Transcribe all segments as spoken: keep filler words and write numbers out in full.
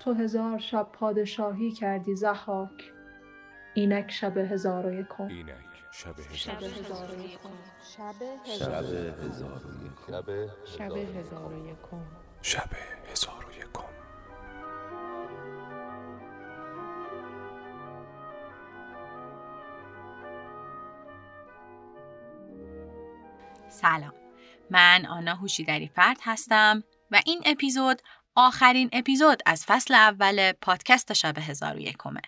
تو هزار شب پادشاهی کردی زحاک، اینک شب هزار و یکم. اینک شب هزار و یکم. شب هزار و یکم. شب هزار و یکم. شب هزار و یکم. سلام، من آنا هوشیدری فرد هستم و این اپیزود آخرین اپیزود از فصل اول پادکست شب هزار و یکمه.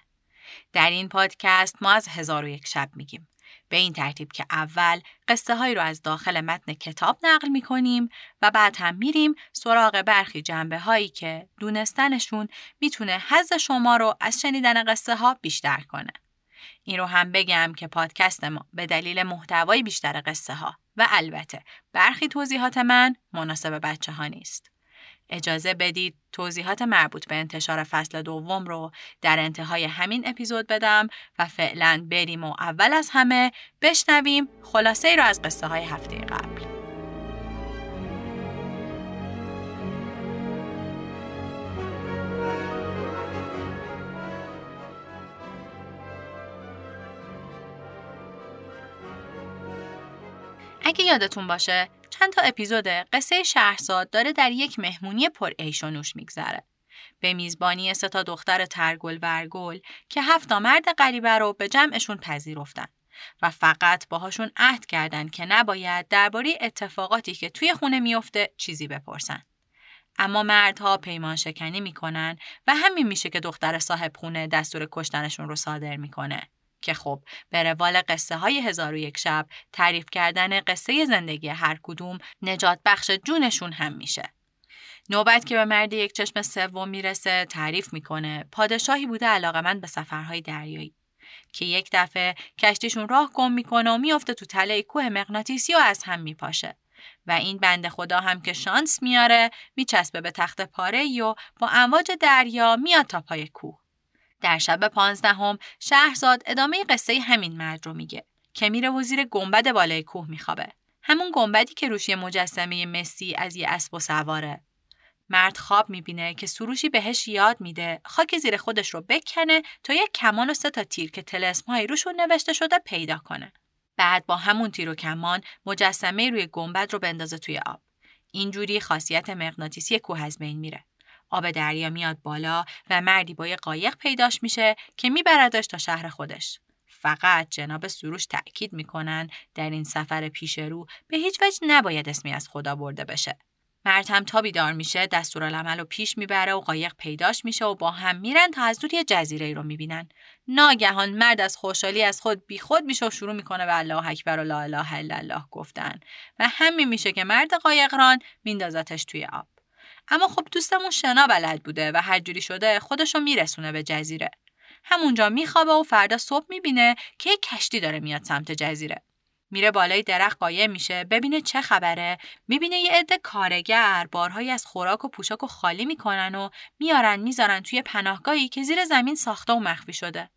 در این پادکست ما از هزار و یک شب میگیم، به این ترتیب که اول قصه هایی رو از داخل متن کتاب نقل میکنیم و بعد هم میریم سراغ برخی جنبه هایی که دونستنشون میتونه حظ شما رو از شنیدن قصه ها بیشتر کنه. این رو هم بگم که پادکست ما به دلیل محتوای بیشتر قصه ها و البته برخی توضیحات من مناسب بچه ها نیست. اجازه بدید توضیحات مربوط به انتشار فصل دوم رو در انتهای همین اپیزود بدم و فعلا بریم و اول از همه بشنویم خلاصه ای رو از قصه های هفته قبل. اگه یادتون باشه چند تا اپیزود قصه شهرزاد داره در یک مهمونی پر عیش و نوش میگذره. به میزبانی ستا دختر ترگل ورگل که هفت مرد غریبه رو به جمعشون پذیرفتن و فقط باهاشون عهد کردن که نباید درباره اتفاقاتی که توی خونه میفته چیزی بپرسن. اما مردها پیمان شکنی میکنن و همین میشه که دختر صاحب خونه دستور کشتنشون رو صادر میکنه. که خب به روال قصه های هزار و یک شب تعریف کردن قصه زندگی هر کدوم نجات بخش جونشون هم میشه. نوبت که به مرد یک چشم سوم میرسه تعریف میکنه پادشاهی بوده علاقه‌مند به سفرهای دریایی که یک دفعه کشتیشون راه گم میکنه و میفته تو تله کوه مغناطیسی و از هم میپاشه و این بنده خدا هم که شانس میاره میچسبه به تخت پاره‌ای و با امواج دریا میاد تا پای کوه. در شب پانزدهم شهرزاد ادامه قصه همین مرد رو میگه که میره و زیر گنبد بالای کوه میخوابه، همون گنبدی که روش مجسمه مسی از یه اسب و سواره. مرد خواب میبینه که سروشی بهش یاد میده خاک زیر خودش رو بکنه تا یک کمان و سه تا تیر که طلسم‌های روشون نوشته شده پیدا کنه. بعد با همون تیر و کمان مجسمه روی گنبد رو بندازه توی آب. اینجوری خاصیت مغناطیسی کوه از بین میره. آب دریا میاد بالا و مردی با یه قایق پیداش میشه که میبردش تا شهر خودش. فقط جناب سروش تأکید میکنن در این سفر پیش رو به هیچ وجه نباید اسمی از خدا برده بشه. مرد هم تا بیدار میشه دستورالعمل رو پیش میبره و قایق پیداش میشه و با هم میرن تا از دور یه جزیره رو میبینن. ناگهان مرد از خوشحالی از خود بیخود میشه و شروع میکنه به الله اکبر و لا اله الا الله گفتن و همین میشه که مرد قایقران میندازتش توی آب. اما خب دوستمون شنا بلد بوده و هر جوری شده خودشو میرسونه به جزیره. همونجا میخوابه و فردا صبح میبینه که یک کشتی داره میاد سمت جزیره. میره بالای درخت قایه میشه ببینه چه خبره. میبینه یه عده کارگر بارهایی از خوراک و پوشاک و خالی میکنن و میارن میذارن توی پناهگاهی که زیر زمین ساخته و مخفی شده.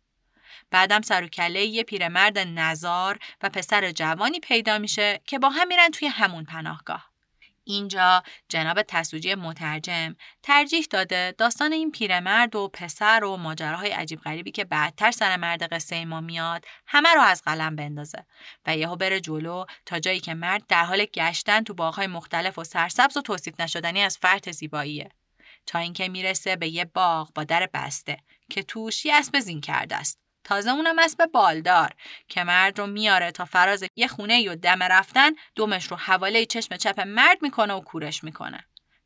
بعدم سر و کله یه پیرمرد نزار و پسر جوانی پیدا میشه که با هم میرن توی همون پناهگاه. اینجا جناب تسوجی مترجم ترجیح داده داستان این پیرمرد و پسر و ماجراهای عجیب غریبی که بعدتر سر مرد قصه ما میاد همه رو از قلم بندازه و یهو بره جلو تا جایی که مرد در حال گشتن تو باغ‌های مختلف و سرسبز و توصیف نشدنی از فرط زیباییه، تا اینکه میرسه به یه باغ با در بسته که توش یه اسب زین کرده است، تازه اونم اسب بالدار، که مرد رو میاره تا فراز یه خونه‌ای و دم رفتن دمش رو حواله چشم چپ مرد میکنه و کورش میکنه.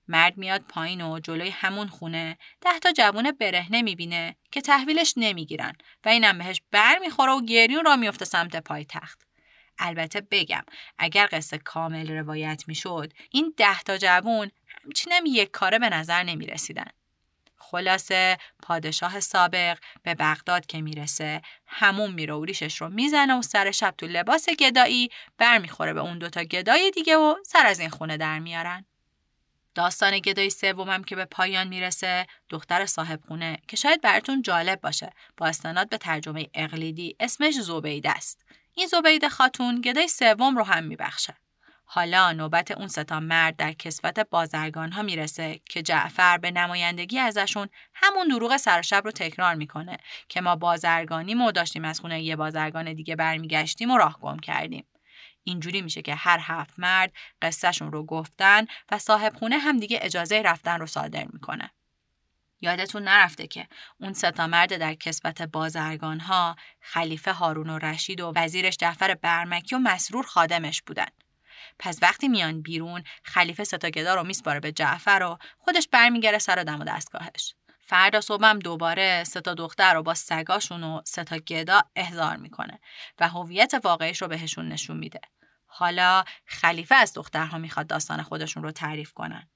مرد میاد پایین و جلوی همون خونه ده تا جوون برهنه میبینه که تحویلش نمیگیرن و اینم بهش بر میخوره و گریون را میفته سمت پای تخت. البته بگم اگر قصه کامل روایت میشد این ده تا جوون همچینم یک کاره به نظر نمیرسیدن. خلاصه پادشاه سابق به بغداد که میرسه همون میره و ریشش رو میزنه و سر شب تو لباس گدایی برمیخوره به اون دوتا گدای دیگه و سر از این خونه در میارن. داستان گدای سومم که به پایان میرسه دختر صاحب خونه که شاید براتون جالب باشه با استناد به ترجمه اقلیدی اسمش زبیده است. این زبیده خاتون گدای سوم رو هم میبخشه. حالا نوبت اون سه تا مرد در کسوت بازرگان ها میرسه که جعفر به نمایندگی ازشون همون دروغ سر شب رو تکرار میکنه که ما بازرگانیم و داشتیم از خونه یه بازرگان دیگه برمیگشتیم و راه گم کردیم. اینجوری میشه که هر هفت مرد قصهشون رو گفتن و صاحب خونه هم دیگه اجازه رفتن رو صادر میکنه. یادتون نرفته که اون سه تا مرد در کسوت بازرگان ها خلیفه هارون و رشید و وزیرش جعفر برمکی و مسرور خادمش بودن. پس وقتی میان بیرون خلیفه سه تا گدا رو میسپاره به جعفر و خودش برمیگره سر دم و دستگاهش. فردا صبحم دوباره سه تا دختر رو با سگاشون و سه تا گدا احضار میکنه و هویت واقعیش رو بهشون نشون میده. حالا خلیفه از دخترها میخواد داستان خودشون رو تعریف کنن.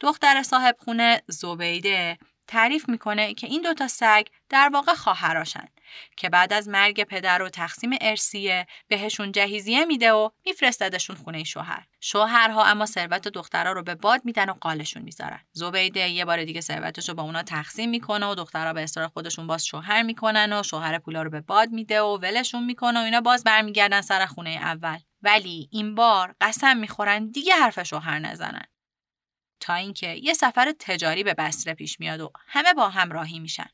دختر صاحب خونه زبیده تعریف میکنه که این دوتا سگ در واقع خواهراشن که بعد از مرگ پدر و تقسیم ارثیه بهشون جهیزیه میده و میفرستدشون خونه شوهر. شوهرها اما ثروت دخترها رو به باد میدن و قالشون میذارن. زبیده یه بار دیگه ثروتش رو با اونا تقسیم میکنه و دخترها به اصرار خودشون باز شوهر میکنن و شوهر پولا رو به باد میده و ولشون میکنه و اینا باز برمیگردن سر خونه اول. ولی این بار قسم میخورن دیگه حرف شوهر نزنن. تا اینکه یه سفر تجاری به بصره پیش میاد و همه با هم راهی میشن.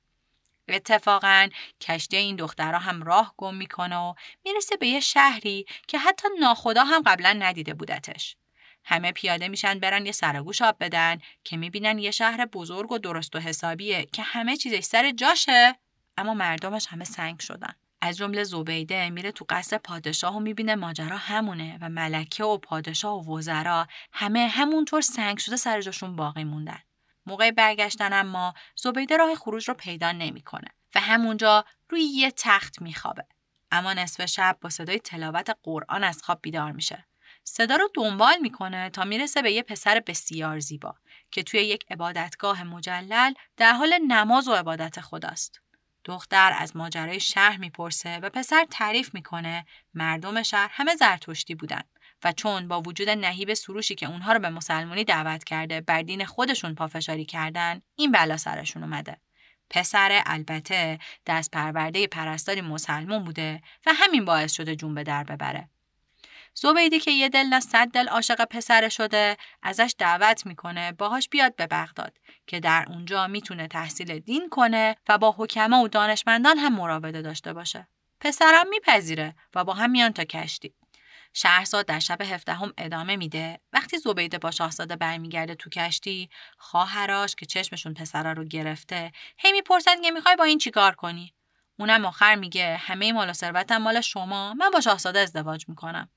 اتفاقاً کشتی این دخترها هم راه گم میکنه و میرسه به یه شهری که حتی ناخدا هم قبلا ندیده بودتش. همه پیاده میشن برن یه سرگوش آب بدن که میبینن یه شهر بزرگ و درست و حسابیه که همه چیزش سر جاشه، اما مردمش همه سنگ شدن. از جمله زبیده میره تو قصر پادشاه و میبینه ماجرا همونه و ملکه و پادشاه و وزرا همه همونطور سنگ شده سر جاشون باقی موندن. موقع برگشتن اما زبیده راه خروج رو پیدا نمیکنه و همونجا روی یه تخت میخوابه. اما نصف شب با صدای تلاوت قرآن از خواب بیدار میشه. صدا رو دنبال میکنه تا میرسه به یه پسر بسیار زیبا که توی یک عبادتگاه مجلل در حال نماز و عبادت خداست. دختر از ماجرای شهر میپرسه و پسر تعریف میکنه مردم شهر همه زرتشتی بودن و چون با وجود نهیب سروشی که اونها رو به مسلمانی دعوت کرده بر دین خودشون پافشاری کردن، این بلا سرشون اومده. پسر البته دست پرورده پرستاری مسلمون بوده و همین باعث شده جون به در ببره. زبیده که یه دل نه صد دل عاشق پسر شده ازش دعوت میکنه باهاش بیاد به بغداد که در اونجا میتونه تحصیل دین کنه و با حکما و دانشمندان هم مراوده داشته باشه. پسرم میپذیره و با هم میان تا کشتی. شهرزاد در شب هفدهم ادامه میده. وقتی زبیده با شاهزاده برمیگرده تو کشتی، خواهرش که چشمشون پسرا رو گرفته هی میپرسن که میخوای با این چیکار کنی؟ اونم آخر میگه همه مال و ثروتم مال شما، من با شاهزاده ازدواج میکنم.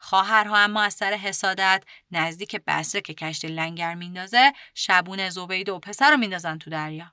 خواهرها اما از سر حسادت نزدیک بصره که کشتی لنگر میندازه شبونه زبیده و پسر رو میندازن تو دریا.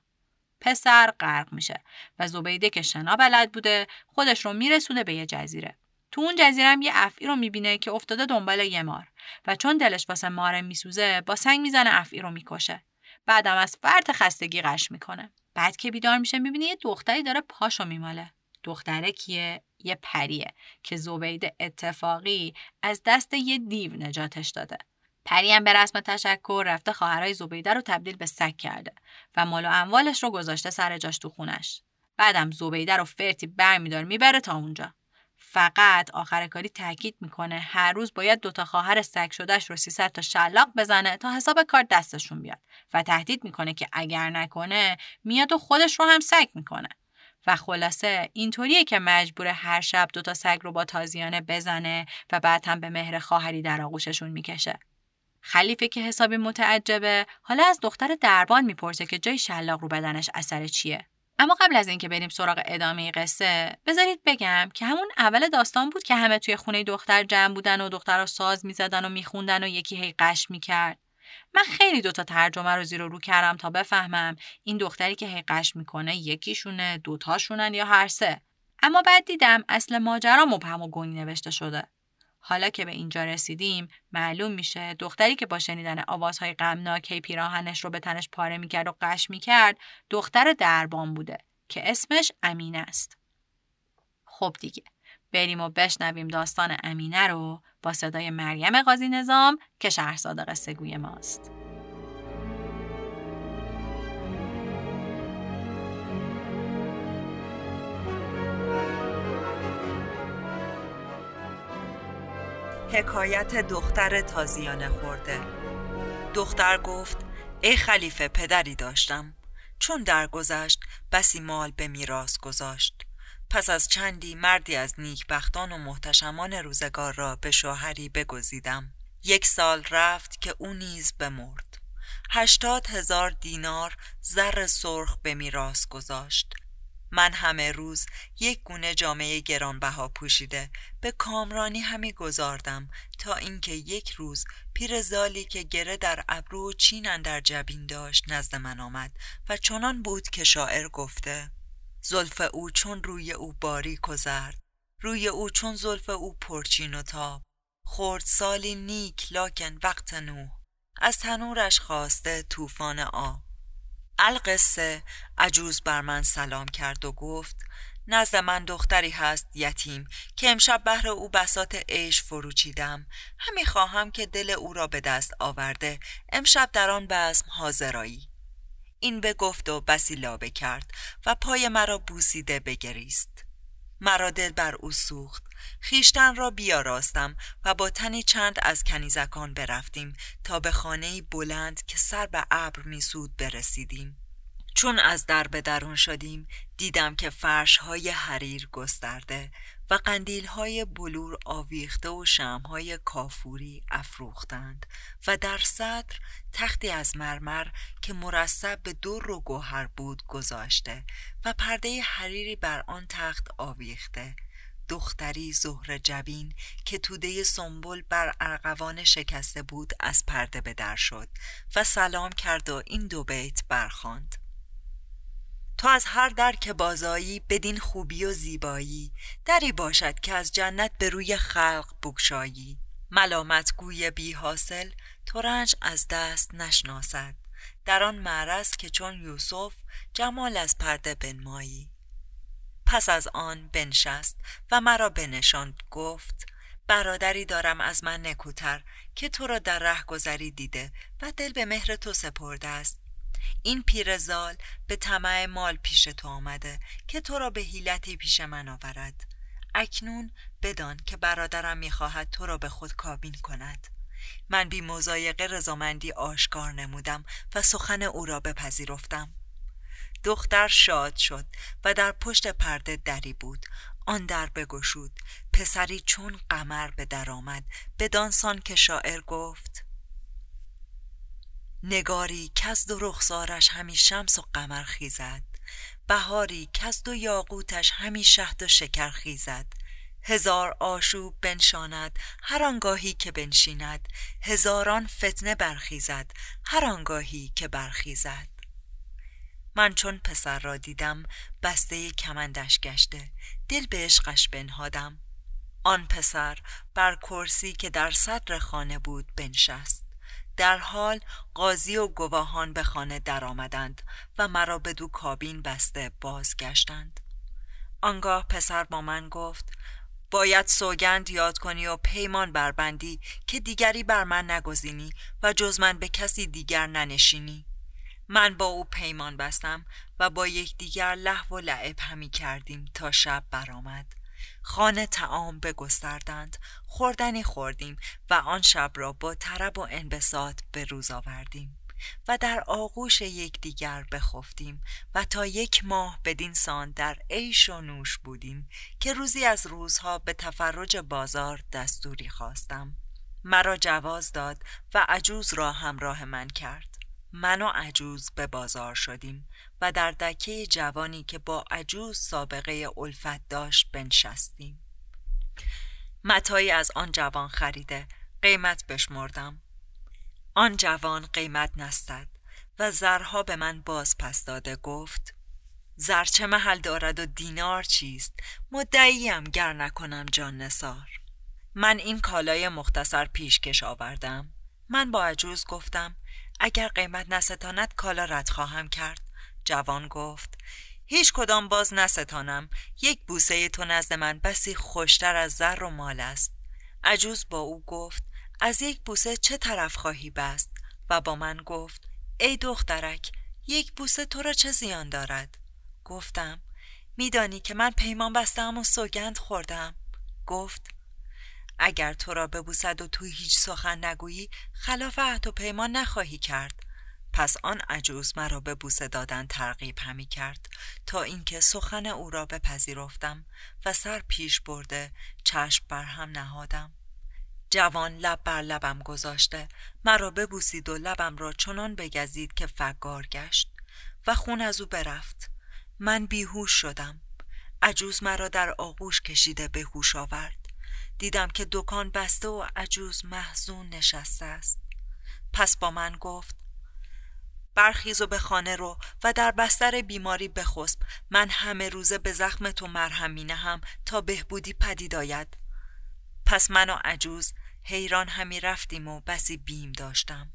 پسر غرق میشه و زبیده که شنا بلد بوده خودش رو میرسونه به یه جزیره. تو اون جزیره هم یه افعی رو میبینه که افتاده دنبال یه مار و چون دلش واسه ماره میسوزه با سنگ میزنه افعی رو میکشه. بعدم از فرط خستگی غش میکنه. بعد که بیدار میشه میبینه یه دختری داره پاشو میماله. دختره کیه؟ یه پریه که زبیده اتفاقی از دست یه دیو نجاتش داده. پری هم به رسم تشکر رفته خواهرای زبیده رو تبدیل به سگ کرده و مال و اموالش رو گذاشته سر جاش تو خونش. بعدم زبیده رو فرتی برمیدار میبره تا اونجا. فقط آخر کاری تاکید میکنه هر روز باید دوتا خواهر سگ شدهش رو سیصد تا شلاق بزنه تا حساب کار دستشون بیاد و تهدید میکنه که اگر نکنه میاد و خودش رو هم سگ میکنه. و خلاصه اینطوریه که مجبور هر شب دوتا سگ رو با تازیانه بزنه و بعد هم به مهر خواهری در آغوششون میکشه. خلیفه که حسابی متعجبه حالا از دختر دربان میپرسه که جای شلاق رو بدنش اثر چیه. اما قبل از اینکه بریم سراغ ادامه قصه بذارید بگم که همون اول داستان بود که همه توی خونه دختر جمع بودن و دخترها ساز میزدن و میخوندن و یکی هی قش میکرد. من خیلی دوتا ترجمه رو زیر و رو کردم تا بفهمم این دختری که هی قش میکنه یکیشونه، دوتاشونن یا هر سه. اما بعد دیدم اصل ماجرا مبهم و گنگی نوشته شده. حالا که به اینجا رسیدیم معلوم میشه دختری که با شنیدن آوازهای غمناک هی پیراهنش رو به تنش پاره میکرد و قش میکرد دختر دربان بوده که اسمش امینه است. خب دیگه بریم و بشنویم داستان امینه رو با صدای مریم قاضی نظام که شهرزاد قصه گوی ماست. حکایت دختر تازیانه خورده. دختر گفت ای خلیفه پدری داشتم، چون درگذشت بسی مال به میراث گذاشت. پس از چندی مردی از نیکبختان و محتشمان روزگار را به شوهری بگزیدم. یک سال رفت که او نیز بمرد. هشتاد هزار دینار زر سرخ به میراث گذاشت. من همه روز یک گونه جامعه گرانبها پوشیده به کامرانی همی گذاردم تا اینکه یک روز پیرزالی که گره در ابرو و چین اندر جبین داشت نزد من آمد و چنان بود که شاعر گفته: زلف او چون روی او باریک و زرد، روی او چون زلف او پرچین و تاب، خورد سالی نیک لکن وقت نوح، از تنورش خواسته طوفان آب. القصه عجوز بر من سلام کرد و گفت نزد من دختری هست یتیم که امشب بهر او بساط عیش فروچیدم، همی خواهم که دل او را به دست آورده امشب در آن بزم حاضرایی. این بگفت و بسی لابه کرد و پای مرا بوسیده بگریست. مرا دل بر او سوخت، خیشتن را بیاراستم و با تنی چند از کنیزکان برفتیم تا به خانه‌ای بلند که سر به ابر میسود برسیدیم. چون از در به درون شدیم دیدم که فرش‌های حریر گسترده و قندیل‌های بلور آویخته و شمع‌های کافوری افروختند و در صدر تختی از مرمر که مرصع به در و گوهر بود گذاشته و پرده حریری بر آن تخت آویخته. دختری زهره جبین که توده سنبل بر ارغوان شکسته بود از پرده به در شد و سلام کرد و این دو بیت برخواند: تو از هر در که بازایی بدین خوبی و زیبایی، دری باشد که از جنت به روی خلق بگشایی. ملامت گوی بی حاصل ترنج از دست نشناسد، در آن معرض که چون یوسف جمال از پرده بنمایی. پس از آن بنشست و مرا بنشاند گفت برادری دارم از من نکوتر که تو را در ره گذری دیده و دل به مهر تو سپرده است. این پیرزال به طمع مال پیش تو آمده که تو را به حیلتی پیش من آورد. اکنون بدان که برادرم میخواهد تو را به خود کابین کند. من بی مضایقه رضامندی آشکار نمودم و سخن او را بپذیرفتم. دختر شاد شد و در پشت پرده دری بود، آن در بگشود، پسری چون قمر به در آمد بدان سان که شاعر گفت: نگاری کز دو رخسارش همی شمس و قمر خیزد، بهاری کز دو یاقوتش همی شهد و شکر خیزد. هزار آشوب بنشاند هر آنگاهی که بنشیند، هزاران فتنه برخیزد هر آنگاهی که برخیزد. من چون پسر را دیدم بسته کمندش گشته، دل به عشقش بنهادم. آن پسر بر کرسی که در صدر خانه بود بنشست. در حال قاضی و گواهان به خانه در آمدند و مرا به دو کابین بسته بازگشتند. آنگاه پسر با من گفت باید سوگند یاد کنی و پیمان بربندی که دیگری بر من نگزینی و جز من به کسی دیگر ننشینی. من با او پیمان بستم و با یک دیگر لهو و لعب همی کردیم تا شب برآمد. خانه طعام بگستردند، خوردنی خوردیم و آن شب را با طرب و انبساط به روز آوردیم و در آغوش یکدیگر بخفتیم و تا یک ماه بدین سان در عیش و نوش بودیم که روزی از روزها به تفرج بازار دستوری خواستم. مرا جواز داد و عجوز را همراه من کرد. من و عجوز به بازار شدیم و در دکه جوانی که با عجوز سابقه الفت داشت بنشستیم. متاعی از آن جوان خریده قیمت بشمردم. آن جوان قیمت نستد و زرها به من باز پس داده گفت زر چه محل دارد و دینار چیست، مدعیم گر نکنم جان نثار. من این کالای مختصر پیشکش آوردم. من با عجوز گفتم اگر قیمت نستاند کالا رد خواهم کرد. جوان گفت هیچ کدام باز نستانم، یک بوسه تو نزد من بسی خوشتر از زر و مال است. عجوز با او گفت از یک بوسه چه طرف خواهی بست؟ و با من گفت ای دخترک یک بوسه تو را چه زیان دارد؟ گفتم میدانی که من پیمان بستم و سوگند خوردم. گفت اگر تو را ببوسد و تو هیچ سخن نگویی خلاف عهد و پیمان نخواهی کرد. پس آن عجوز مرا به بوسه دادن ترغیب همی کرد تا اینکه سخن او را بپذیرفتم و سر پیش برده چشم بر هم نهادم. جوان لب بر لبم گذاشته مرا ببوسید و لبم را چنان بگزید که فگار گشت و خون از او برفت. من بیهوش شدم. عجوز مرا در آغوش کشیده به هوش آورد. دیدم که دکان بسته و عجوز محزون نشسته است. پس با من گفت: برخیز و به خانه رو و در بستر بیماری بخسب. من همه روزه به زخم تو مرهم می‌نهم تا بهبودی پدید آید. پس من و عجوز حیران همی رفتیم و بسی بیم داشتم.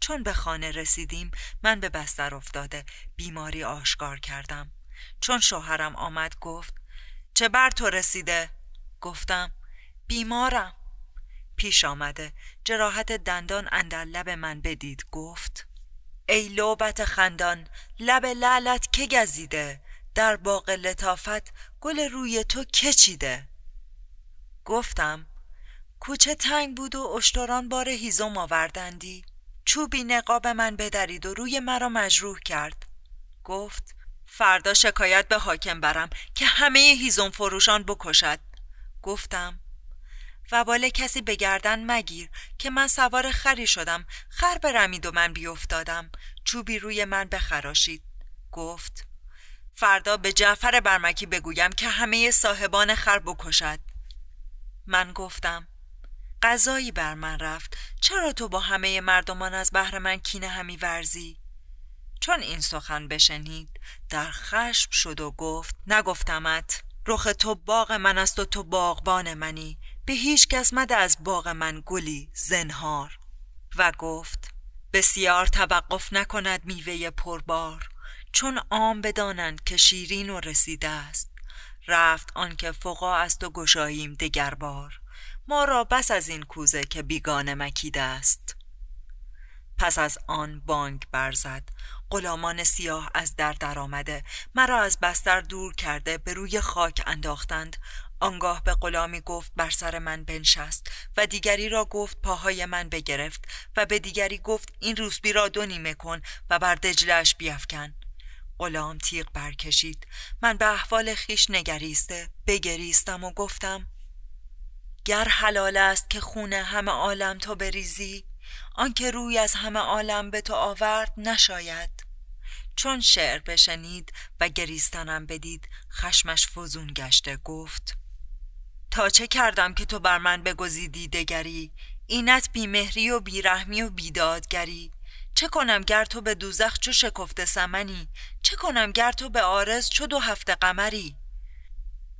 چون به خانه رسیدیم من به بستر افتاده بیماری آشکار کردم. چون شوهرم آمد گفت: چه بر تو رسیده؟ گفتم: بیمارم. پیش آمده جراحت دندان اندر لب من بدید، گفت: ای لعبت خندان، لب لعلت که گزیده، در باغ لطافت گل روی تو که چیده. گفتم: کوچه تنگ بود و اشتران بار هیزم آوردندی، چوبی نقاب من بدرید و روی مرا مجروح کرد. گفت: فردا شکایت به حاکم برم که همه هیزم فروشان بکشد. گفتم: و باله کسی به گردن مگیر که من سوار خری شدم، خر برمید و من بیافتادم، چوبی روی من بخراشید. گفت: فردا به جعفر برمکی بگویم که همه صاحبان خر بکشد. من گفتم: قضایی بر من رفت، چرا تو با همه مردمان از بهر من کینه همی ورزی؟ چون این سخن بشنید در خشم شد و گفت: نگفتمت؟ رخ تو باغ من است و تو باغبان منی، به هیچ کس مده از باغ من گلی زنهار. و گفت: بسیار توقف نکند میوه پربار، چون عام بدانند که شیرین و رسیده است. رفت آنکه فقا است و گشاییم دگر بار، ما را بس از این کوزه که بیگانه مکیده است. پس از آن بانگ برزد، غلامان سیاه از در در آمده مرا از بستر دور کرده به روی خاک انداختند. آنگاه به غلامی گفت: بر سر من بنشست، و دیگری را گفت: پاهای من بگرفت، و به دیگری گفت: این روسبی را دو نیمه کن و بر دجلش بیفکن. غلام تیغ برکشید. من به احوال خیش نگریسته بگریستم و گفتم: گر حلال است که خون همه عالم تو بریزی، آن که روی از همه عالم به تو آورد نشاید. چون شعر بشنید و گریستنم بدید خشمش فزون گشته، گفت: تا چه کردم که تو بر من بگزیدی دگری؟ اینت بیمهری و بیرحمی و بیدادگری. چه کنم گر تو به دوزخ چو شکفته سمنی؟ چه کنم گر تو به عارض چو دو هفته قمری؟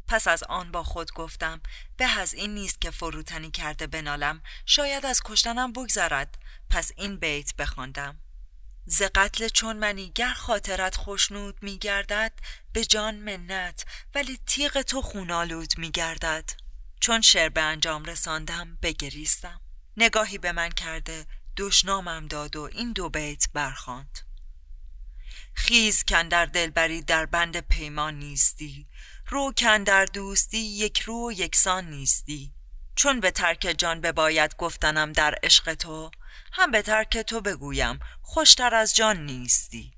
پس از آن با خود گفتم: به از این نیست که فروتنی کرده بنالم، شاید از کشتنم بگذرد. پس این بیت بخواندم: ز قتل چون منی گر خاطرت خوشنود می گردد، به جان منت ولی تیغ تو خونالود می گردد. چون شعر به انجام رساندم بگریستم. نگاهی به من کرده دشنامم داد و این دو بیت برخواند: خیز کاندر دلبری در بند پیمان نیستی، رو کاندر دوستی یک رو و یکسان نیستی. چون به ترک جان بباید گفتنم در عشق تو، هم به ترک تو بگویم خوشتر از جان نیستی.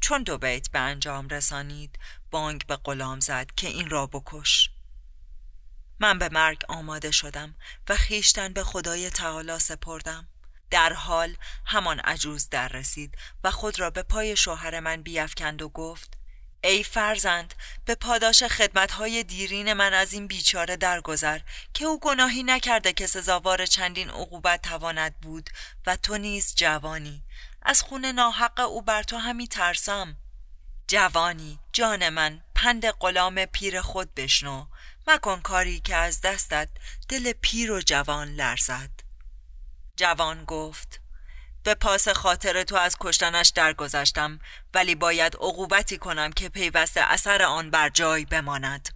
چون دو بیت به انجام رسانید بانگ به غلام زد که این را بکش. من به مرگ آماده شدم و خیشتن به خدای تعالی سپردم. در حال همان عجوز در رسید و خود را به پای شوهر من بیفکند و گفت: ای فرزند، به پاداش خدمتهای دیرین من از این بیچاره درگذر که او گناهی نکرده که سزاوار چندین عقوبت تواند بود، و تو نیز جوانی. از خون ناحق او بر تو همی ترسم. جوانی جان من، پند غلام پیر خود بشنو، مکن کاری که از دستت دل پیر و جوان لرزد. جوان گفت: به پاس خاطر تو از کشتنش درگذشتم، ولی باید عقوبتی کنم که پیوسته اثر آن بر جای بماند.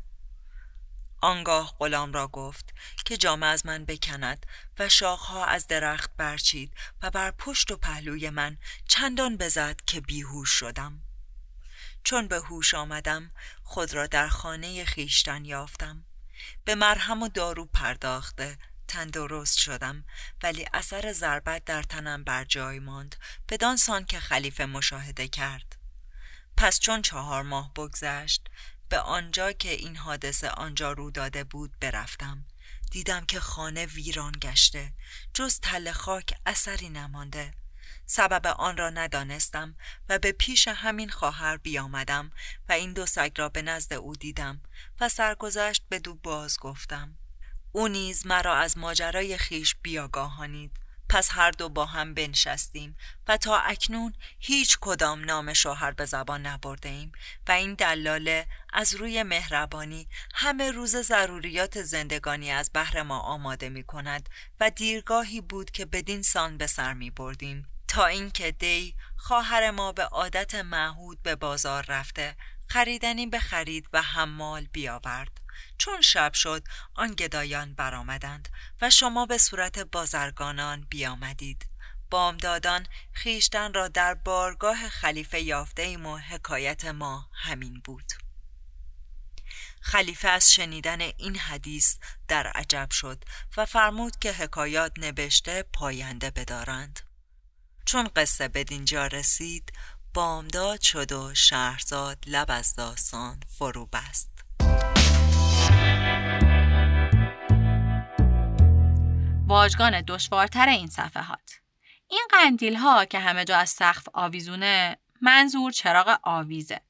آنگاه غلام را گفت که جامه از من بکند و شاخها از درخت برچید و بر پشت و پهلوی من چندان بزد که بیهوش شدم. چون به هوش آمدم خود را در خانه خیشتن یافتم. به مرهم و دارو پرداخته تندرست شدم، ولی اثر ضربت در تنم بر جای ماند، بدان سان که خلیفه مشاهده کرد. پس چون چهار ماه بگذشت، به آنجا که این حادثه آنجا رو داده بود برفتم. دیدم که خانه ویران گشته، جز تله خاک اثری نمانده. سبب آن را ندانستم و به پیش همین خواهر بیامدم و این دو سگ را به نزد او دیدم و سرگذشت به دو باز گفتم. او نیز مرا از ماجرای خیش بیاگاهانید. پس هر دو با هم بنشستیم و تا اکنون هیچ کدام نام شوهر به زبان نبرده ایم و این دلاله از روی مهربانی همه روز ضروریات زندگانی از بهر ما آماده می کند و دیرگاهی بود که بدین سان به سر می بردیم تا اینکه دی خواهر ما به عادت معهود به بازار رفته خریدنی به خرید و حمال بیاورد. چون شب شد آن گدایان برآمدند و شما به صورت بازرگانان بیامدید. بامدادان خیشتن را در بارگاه خلیفه یافته ایم و حکایت ما همین بود. خلیفه از شنیدن این حدیث در عجب شد و فرمود که حکایات نبشته پاینده بدارند. چون قصه بدینجا رسید بامداد شد و شهرزاد لب از داستان فرو بست. واژگان دشوارتر این صفحات. این قندیل ها که همه جا از سقف آویزونه، منظور چراغ آویزه.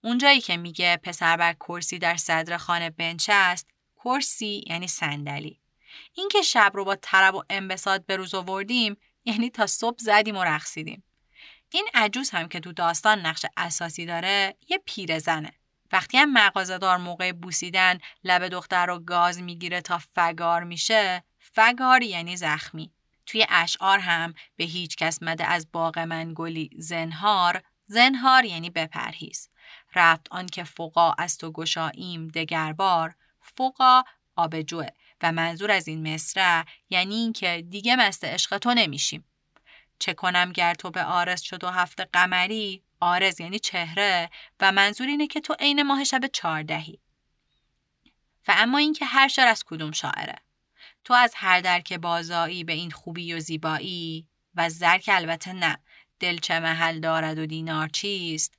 اونجایی که میگه پسر بر کرسی در صدر خانه بنشست، کرسی یعنی صندلی. این که شب رو با طرب و انبساط به روز آوردیم یعنی تا صبح زدیم و رقصیدیم. این عجوز هم که تو داستان نقش اساسی داره یه پیرزنه. وقتی هم مغازه‌دار موقع بوسیدن لب دختر رو گاز میگیره تا فگار میشه، فگار یعنی زخمی. توی اشعار هم به هیچ کس مده از باغ من گلی زنهار، زنهار یعنی بپرهیز. رفت آن که فقا از تو گشاییم دگربار، فقا آب جوه و منظور از این مصرع یعنی این که دیگه مست عشق تو نمیشیم. چه کنم گر تو به عارض شد و هفت قمری، عارض یعنی چهره و منظور اینه که تو عین ماه شب چهاردهی. و اما این که هر شعر از کدوم شاعره. تو از هر در که بازایی به این خوبی و زیبایی و زر که البته نه، دل چه محل دارد و دینار چیست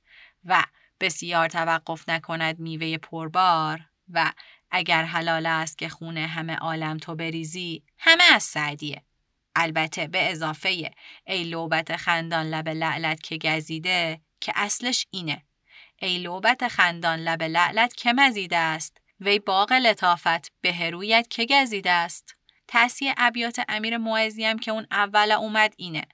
و بسیار توقف نکند میوه پربار و اگر حلال است که خونه همه عالم تو بریزی، همه از سعدیه. البته به اضافه ای لعبت خندان لب لعلت که گزیده که اصلش اینه ای لعبت خندان لب لعلت که مزیده است وی باغ لطافت به هرویت که گزیده است. تصحیح ابیات امیر موعظی هم که اون اول اومد اینه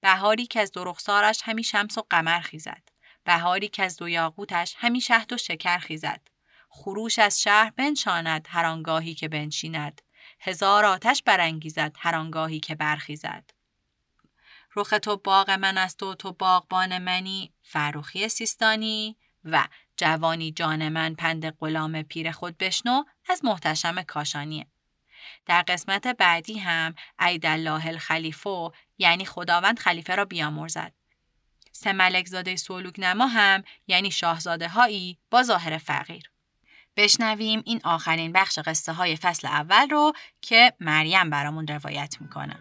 بهاری که از دو رخسارش همی شمس و قمر خیزد، بهاری که از دو یاقوتش همی شهد و شکر خیزد، خروش از شهر بنشاند هر آنگاهی که بنشیند، هزار آتش برانگیزد هر آنگاهی که برخیزد. رخ تو باغ من است و تو باغبان منی، فروخی سیستانی و جوانی جان من پند غلام پیر خود بشنو از محتشم کاشانیه. در قسمت بعدی هم عید الله الخلیفه یعنی خداوند خلیفه را بیامرزد. سه ملک زاده سلوک نما هم یعنی شاهزاده هایی با ظاهر فقیر. بشنویم این آخرین بخش قصه های فصل اول رو که مریم برامون روایت میکنه.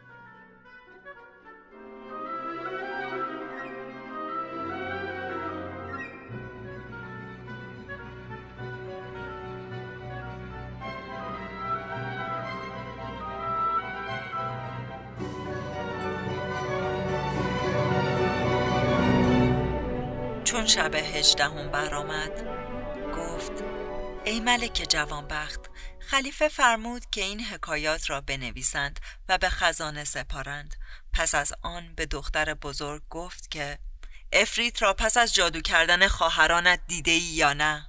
چون شب هجدهم برآمد گفت ای ملک جوانبخت، خلیفه فرمود که این حکایات را بنویسند و به خزانه سپارند. پس از آن به دختر بزرگ گفت که عفریت را پس از جادو کردن خواهرانت دیده‌ای یا نه؟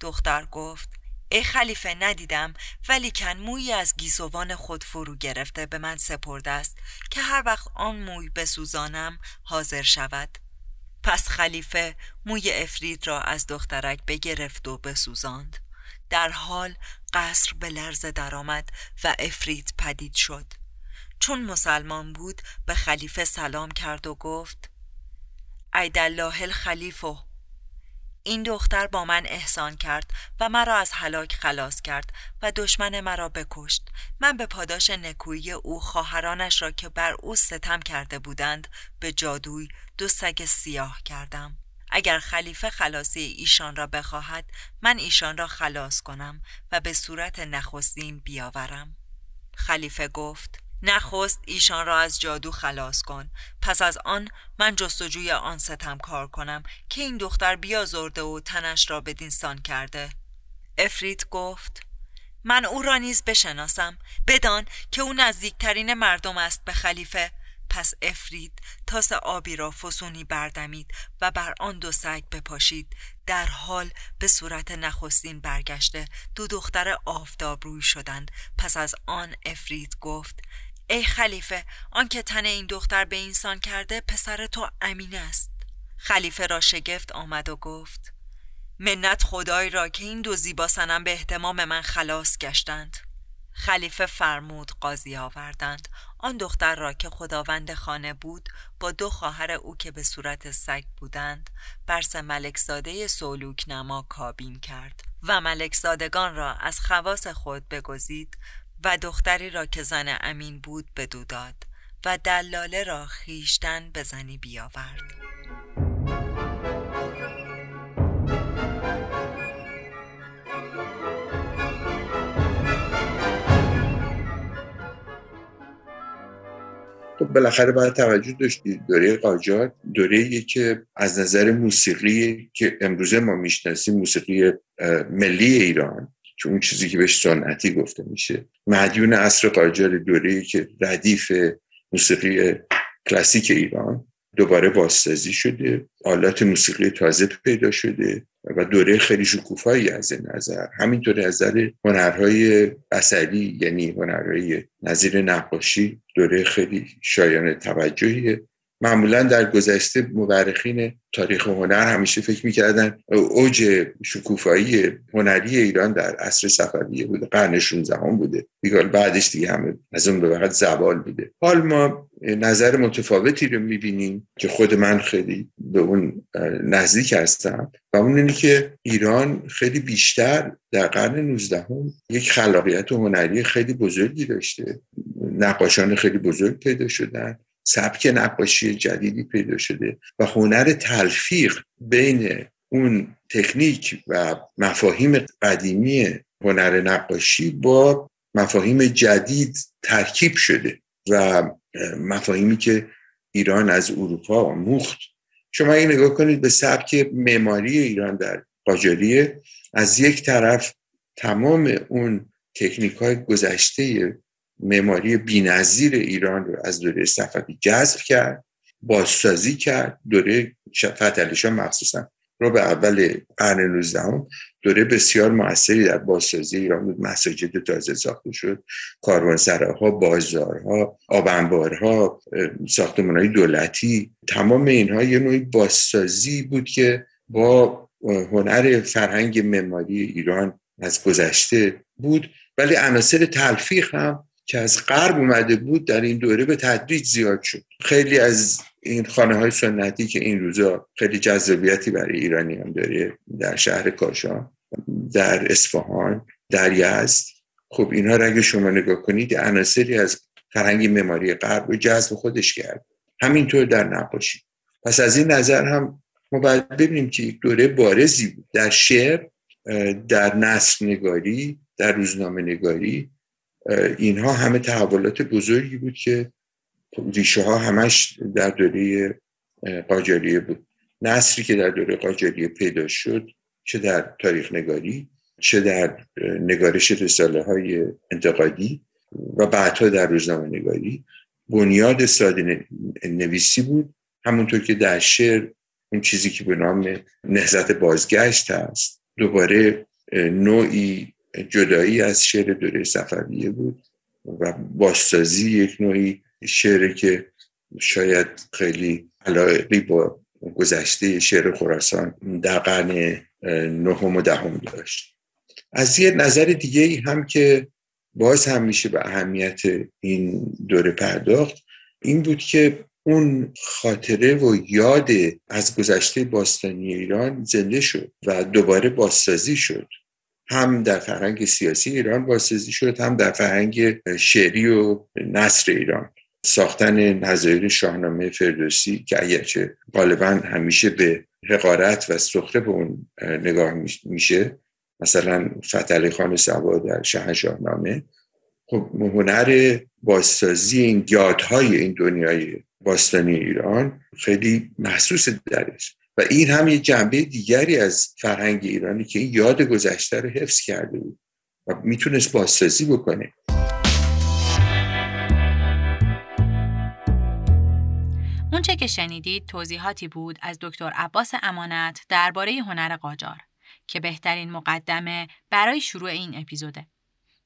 دختر گفت ای خلیفه ندیدم، ولی کن مویی از گیسوان خود فرو گرفته به من سپرده است که هر وقت آن موی بسوزانم حاضر شود. پس خلیفه موی عفریت را از دخترک بگرفت و بسوزاند. در حال قصر به لرزه درآمد و عفریت پدید شد. چون مسلمان بود به خلیفه سلام کرد و گفت عیدالله الخلیفه، این دختر با من احسان کرد و مرا از هلاک خلاص کرد و دشمن مرا بکشت. من به پاداش نکویی او خواهرانش را که بر او ستم کرده بودند به جادوی دو سگ سیاه کردم. اگر خلیفه خلاصی ایشان را بخواهد من ایشان را خلاص کنم و به صورت نخستین بیاورم. خلیفه گفت نخست ایشان را از جادو خلاص کن، پس از آن من جستجوی آن ستمکار کنم که این دختر بیازرده و تنش را بدین سان کرده. عفریت گفت من او را نیز بشناسم، بدان که او نزدیکترین مردم است به خلیفه. پس عفریت تاس آبی را فسونی بردمید و بر آن دو سگ بپاشید، در حال به صورت نخستین برگشته دو دختر آفتاب روی شدند. پس از آن عفریت گفت ای خلیفه، آن که تن این دختر به اینسان کرده پسر تو امینه است. خلیفه را شگفت آمد و گفت منت خدای را که این دو زیبا صنم به اهتمام من خلاص گشتند. خلیفه فرمود قاضی آوردند. آن دختر را که خداوند خانه بود با دو خواهر او که به صورت سگ بودند برس ملکزاده سلوک نما کابین کرد و ملکزادگان را از خواص خود بگزید و دختری را که زن امین بود بدو داد و دلاله را خیشتن به زنی بیاورد. بالاخره باید توجه داشتید دوره قاجار دوره‌ای که از نظر موسیقی که امروزه ما میشناسیم موسیقی ملی ایران که اون چیزی که بهش سنتی گفته میشه مدیون عصر قاجار، دوره‌ای که ردیف موسیقی کلاسیک ایران دوباره بازسازی شده، آلات موسیقی تازه پیدا شده و دوره خیلی شکوفایی از نظر، همینطور از نظر هنرهای بصری یعنی هنرهای نظیر نقاشی دوره خیلی شایان توجهیه. معمولا در گذشته مورخین تاریخ هنر همیشه فکر می‌کردن اوج شکوفایی هنری ایران در عصر صفویه بوده، قرن شانزده بوده، دیگه بعدش دیگه همه از اون به بعد زوال بوده. حال ما نظر متفاوتی رو می‌بینیم که خود من خیلی به اون نزدیک هستم و اون اینه که ایران خیلی بیشتر در قرن نوزدهم یک خلاقیت هنری خیلی بزرگی داشته، نقاشان خیلی بزرگ پیدا شدن، سبک نقاشی جدیدی پیدا شده و هنر تلفیق بین اون تکنیک و مفاهیم قدیمی هنر نقاشی با مفاهیم جدید ترکیب شده و مفاهیمی که ایران از اروپا آموخت. شما اگه نگاه کنید به سبک معماری ایران در قاجاریه، از یک طرف تمام اون تکنیک‌های گذشته معماری بی‌نظیر ایران رو از دوره صفوی جذب کرد، بازسازی کرد، دوره فتحعلی شاه مخصوصا رو به اول قرن نوزدهم دوره بسیار موثری در بازسازی ایران بود. مساجد تازه ساخته شد، کاروانسراها، بازارها، آبانبارها، ساختمان‌های دولتی، تمام اینها یه نوعی بازسازی بود که با هنر فرهنگ معماری ایران از گذشته بود، ولی عناصر تلفیق هم که از غرب اومده بود در این دوره به تدریج زیاد شد. خیلی از این خانه‌های سنتی که این روزا خیلی جذابیتی برای ایرانیان داره در شهر کاشان، در اصفهان، در یزد، خب اینا را اگه شما نگاه کنید عناصری از فرهنگ معماری غرب رو جذب خودش کرد، همینطور در نقاشی. پس از این نظر هم ما باید ببینیم که یک دوره بارزی بود در شعر، در نثرنگاری، در روزنامه‌نگاری. اینها همه تحولات بزرگی بود که ریشه ها همش در دوره قاجاریه بود. نثری که در دوره قاجاریه پیدا شد، چه در تاریخ نگاری، چه در نگارش رساله های انتقادی و بعدها در روزنامه نگاری، بنیاد ساده نویسی بود. همونطور که در شعر اون چیزی که به نام نهضت بازگشت هست، دوباره نوعی جدایی از شعر دوره صفویه بود و بازسازی یک نوعی شعر که شاید خیلی علاقی با گذشته شعر خراسان در قرن نهم و دهم داشت. از یه نظر دیگه هم که باز هم میشه به اهمیت این دوره پرداخت، این بود که اون خاطره و یاد از گذشته باستانی ایران زنده شد و دوباره بازسازی شد، هم در فرهنگ سیاسی ایران بازسازی شد، هم در فرهنگ شعری و نثر ایران. ساختن نظایر شاهنامه فردوسی که اگرچه غالبا همیشه به حقارت و سخره به اون نگاه میشه، مثلا فتحعلی خان سبا در شهنشاه نامه، خب هنر بازسازی این یادهای این دنیای باستانی ایران خیلی محسوس درش و این هم یه جنبه دیگری از فرهنگ ایرانی که این یاد گذشته رو حفظ کرده بود و میتونست بازسازی بکنه. اونچه که شنیدید توضیحاتی بود از دکتر عباس امانت درباره هنر قاجار که بهترین مقدمه برای شروع این اپیزوده.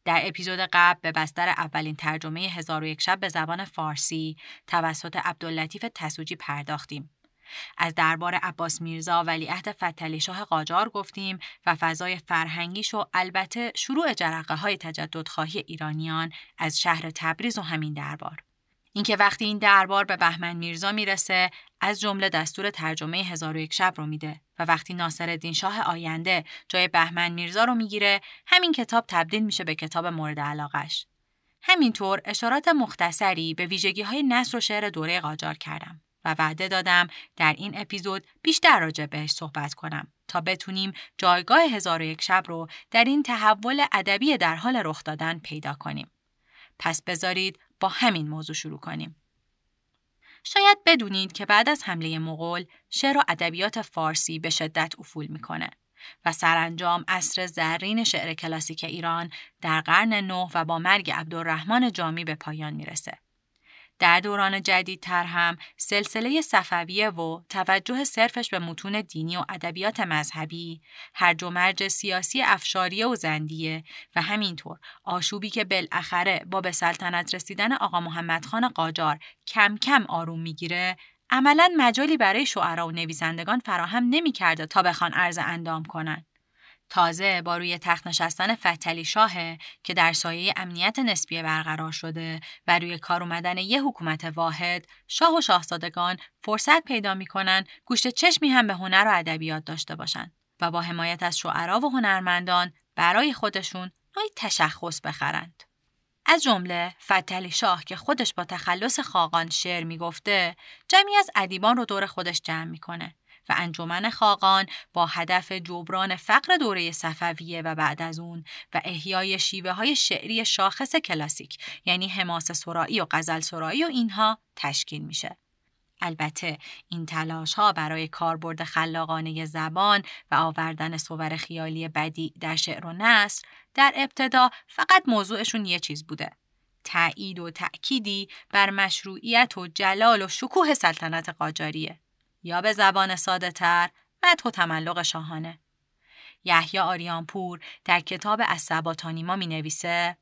در اپیزود قبل به بستر اولین ترجمه هزار و یک شب به زبان فارسی توسط عبداللطیف طسوجی پرداختیم. از دربار عباس میرزا ولیعهد فتحعلی شاه قاجار گفتیم و فضای فرهنگیش و البته شروع جرقه های تجددخواهی ایرانیان از شهر تبریز و همین دربار. اینکه وقتی این دربار به بهمن میرزا میرسه از جمله دستور ترجمه هزار و یک شب رو میده و وقتی ناصرالدین شاه آینده جای بهمن میرزا رو میگیره همین کتاب تبدیل میشه به کتاب مورد علاقش. همینطور اشارات مختصری به ویژگی‌های نثر و شعر دوره قاجار کردم و وعده دادم در این اپیزود بیشتر راجع بهش صحبت کنم تا بتونیم جایگاه هزار و یک شب رو در این تحول ادبی در حال رخ دادن پیدا کنیم. پس بذارید با همین موضوع شروع کنیم. شاید بدونید که بعد از حمله مغول شعر و ادبیات فارسی به شدت افول میکنه و سرانجام عصر زرین شعر کلاسیک ایران در قرن نه و با مرگ عبدالرحمن جامی به پایان میرسه. در دوران جدیدتر هم سلسله صفویه و توجه صرفش به متون دینی و ادبیات مذهبی، هرج و مرج سیاسی افشاریه و زندیه و همینطور آشوبی که بالاخره با به سلطنت رسیدن آقا محمدخان قاجار کم کم آروم میگیره، عملاً مجالی برای شعرا و نویسندگان فراهم نمی‌کرده تا بخوان عرض اندام کنن. تازه با روی تخت نشستن فتحعلی شاه که در سایه امنیت نسبی برقرار شده و روی کار اومدن یه حکومت واحد، شاه و شاهزادگان فرصت پیدا می‌کنن گوشت چشمی هم به هنر و ادبیات داشته باشن و با حمایت از شعرا و هنرمندان برای خودشون نوعی تشخص بخرند. از جمله فتحعلی شاه که خودش با تخلص خاقان شعر میگفته، جمعی از ادیبان رو دور خودش جمع می‌کنه و انجمن خاقان با هدف جبران فقر دوره صفویه و بعد از اون و احیای شیوه های شعری شاخص کلاسیک، یعنی حماسه سرائی و غزل سرائی و اینها تشکیل میشه. البته این تلاش ها برای کاربرد خلاقانه زبان و آوردن صور خیالی بدیع در شعر و نثر در ابتدا فقط موضوعشون یه چیز بوده: تأیید و تأکیدی بر مشروعیت و جلال و شکوه سلطنت قاجاریه، یا به زبان ساده تر مدح و تملق شاهانه. یحیی آریانپور در کتاب از سباتانیما می نویسه: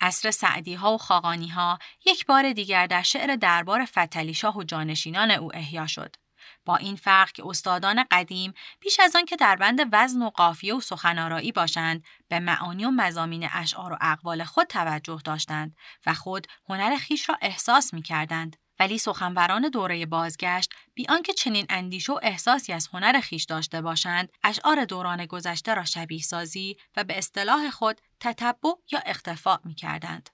عصر سعدی ها و خاقانی ها یک بار دیگر در شعر دربار فتحعلی شاه و جانشینان او احیا شد، با این فرق که استادان قدیم بیش از آن که در بند وزن و قافیه و سخنارایی باشند، به معانی و مضامین اشعار و اقوال خود توجه داشتند و خود هنر خویش را احساس می کردند. ولی سخنوران دوره بازگشت بی آنکه چنین اندیشه و احساسی از هنر خویش داشته باشند، اشعار دوران گذشته را شبیه سازی و به اصطلاح خود تتبع یا اختفاء می‌کردند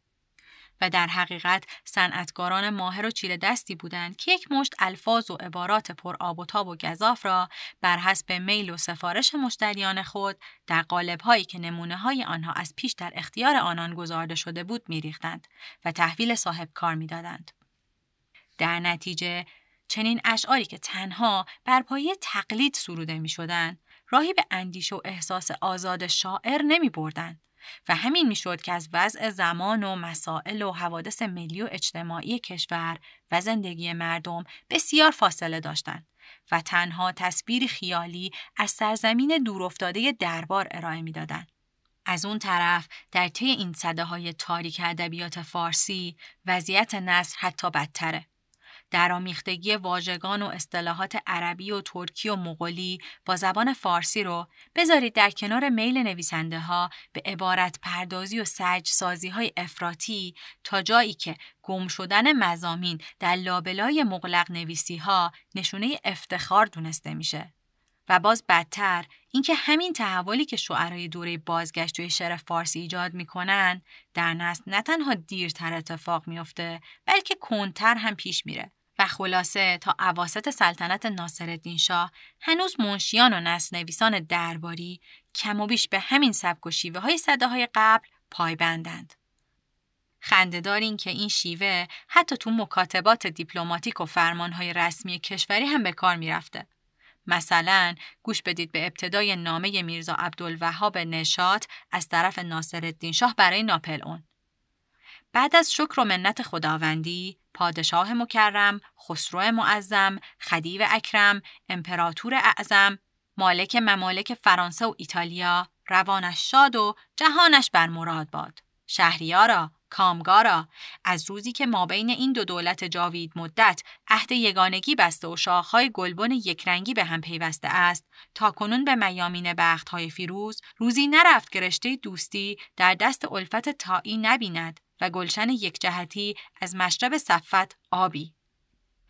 و در حقیقت صنعتگاران ماهر و چیره دستی بودند که یک مشت الفاظ و عبارات پر آب و تاب و گزاف را بر حسب میل و سفارش مشتریان خود در قالب‌هایی که نمونه‌های آنها از پیش در اختیار آنان گذارده شده بود می‌ریختند و تحویل صاحب کار می‌دادند. در نتیجه چنین اشعاری که تنها بر پایه تقلید سروده می شدن، راهی به اندیشه و احساس آزاد شاعر نمی بردن و همین می شد که از وضع زمان و مسائل و حوادث ملی و اجتماعی کشور و زندگی مردم بسیار فاصله داشتند و تنها تصویر خیالی از سرزمین دورافتاده دربار ارائه می دادن. از اون طرف در طی این صداهای تاریک ادبیات فارسی وضعیت نثر حتی بدتره. درامیختگی واژگان و اصطلاحات عربی و ترکی و مغولی با زبان فارسی رو بذارید در کنار میل نویسنده ها به عبارت پردازی و سجسازی های افراطی، تا جایی که گم شدن مضامین در لابلای مغلق نویسی ها نشونه افتخار دونسته میشه. و باز بدتر اینکه همین تحولی که شاعرای دوره بازگشت توی شعر فارسی ایجاد میکنن در نسل نه تنها دیرتر اتفاق میفته، بلکه کندتر هم پیش میره. و خلاصه تا اواسط سلطنت ناصرالدین شاه هنوز منشیان و نسل نویسان درباری کم و بیش به همین سبک و شیوه های سده‌های قبل پایبندند. خنده‌دار این که این شیوه حتی تو مکاتبات دیپلماتیک و فرمانهای رسمی کشوری هم به کار میرفته. مثلا گوش بدید به ابتدای نامه میرزا عبدالوهاب نشاط از طرف ناصرالدین شاه برای ناپلئون. بعد از شکر و منت خداوندی، پادشاه مکرم، خسرو معظم، خدیو اکرم، امپراتور اعظم، مالک ممالک فرانسه و ایتالیا، روانش شاد و جهانش بر مراد باد. شهریارا، کامگارا، از روزی که ما بین این دو دولت جاوید مدت عهد یگانگی بسته و شاخهای گلبن یکرنگی به هم پیوسته است، تا کنون به میامین بختهای فیروز روزی نرفت که رشته دوستی در دست الفت تایی نبیند و گلشن یک جهتی از مشرب صفت آبی.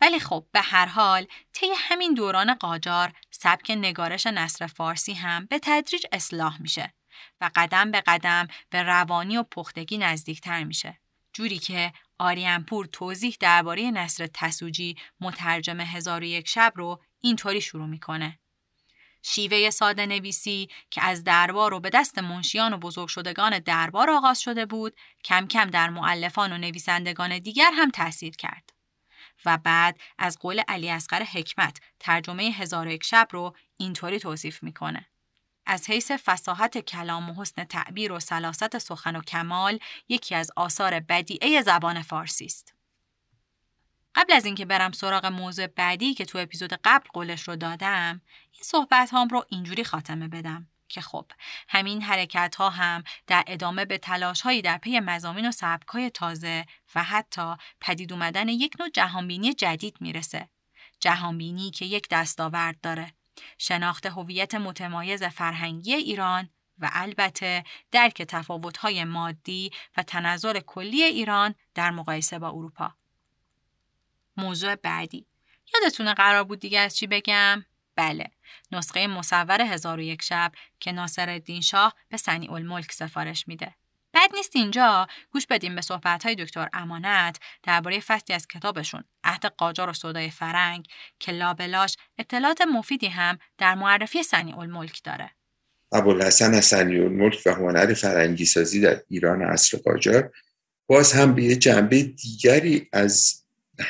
ولی خب به هر حال طی همین دوران قاجار سبک نگارش نثر فارسی هم به تدریج اصلاح میشه و قدم به قدم به روانی و پختگی نزدیکتر میشه، جوری که آریانپور توضیح درباره نثر تسوجی مترجم هزار و یک شب رو اینطوری شروع میکنه: شیوه ساده نویسی که از دربار و به دست منشیان و بزرگ شدگان دربار آغاز شده بود، کم کم در مؤلفان و نویسندگان دیگر هم تأثیر کرد. و بعد از قول علی اصغر حکمت ترجمه هزار و یک شب رو اینطوری توصیف میکنه: از حیث فصاحت کلام و حسن تعبیر و سلاست سخن و کمال یکی از آثار بدیعه زبان فارسی است. قبل از اینکه برم سراغ موضوع بعدی که تو اپیزود قبل قولش رو دادم، این صحبت هام رو اینجوری خاتمه بدم که خب همین حرکت ها هم در ادامه به تلاش هایی در پی مضامین و سبکای تازه و حتی پدید اومدن یک نوع جهانبینی جدید میرسه. جهانبینی که یک دستاورد داره: شناخت هویت متمایز فرهنگی ایران و البته درک تفاوت‌های مادی و تنظر کلی ایران در مقایسه با اروپا. موضوع بعدی، یادتونه قرار بود دیگه از چی بگم؟ بله، نسخه مصور هزار و یک شب که ناصرالدین شاه به صنیع الملک سفارش میده. بد نیست اینجا گوش بدیم به صحبت‌های دکتر امانت درباره فصلی از کتابشون عهد قاجار و سودای فرنگ که لابلاش اطلاعات مفیدی هم در معرفی صنیع الملک داره. ابوالحسن صنیع الملک و هنر فرنگی سازی در ایران عصر قاجار باز هم به یه جنبه دیگری از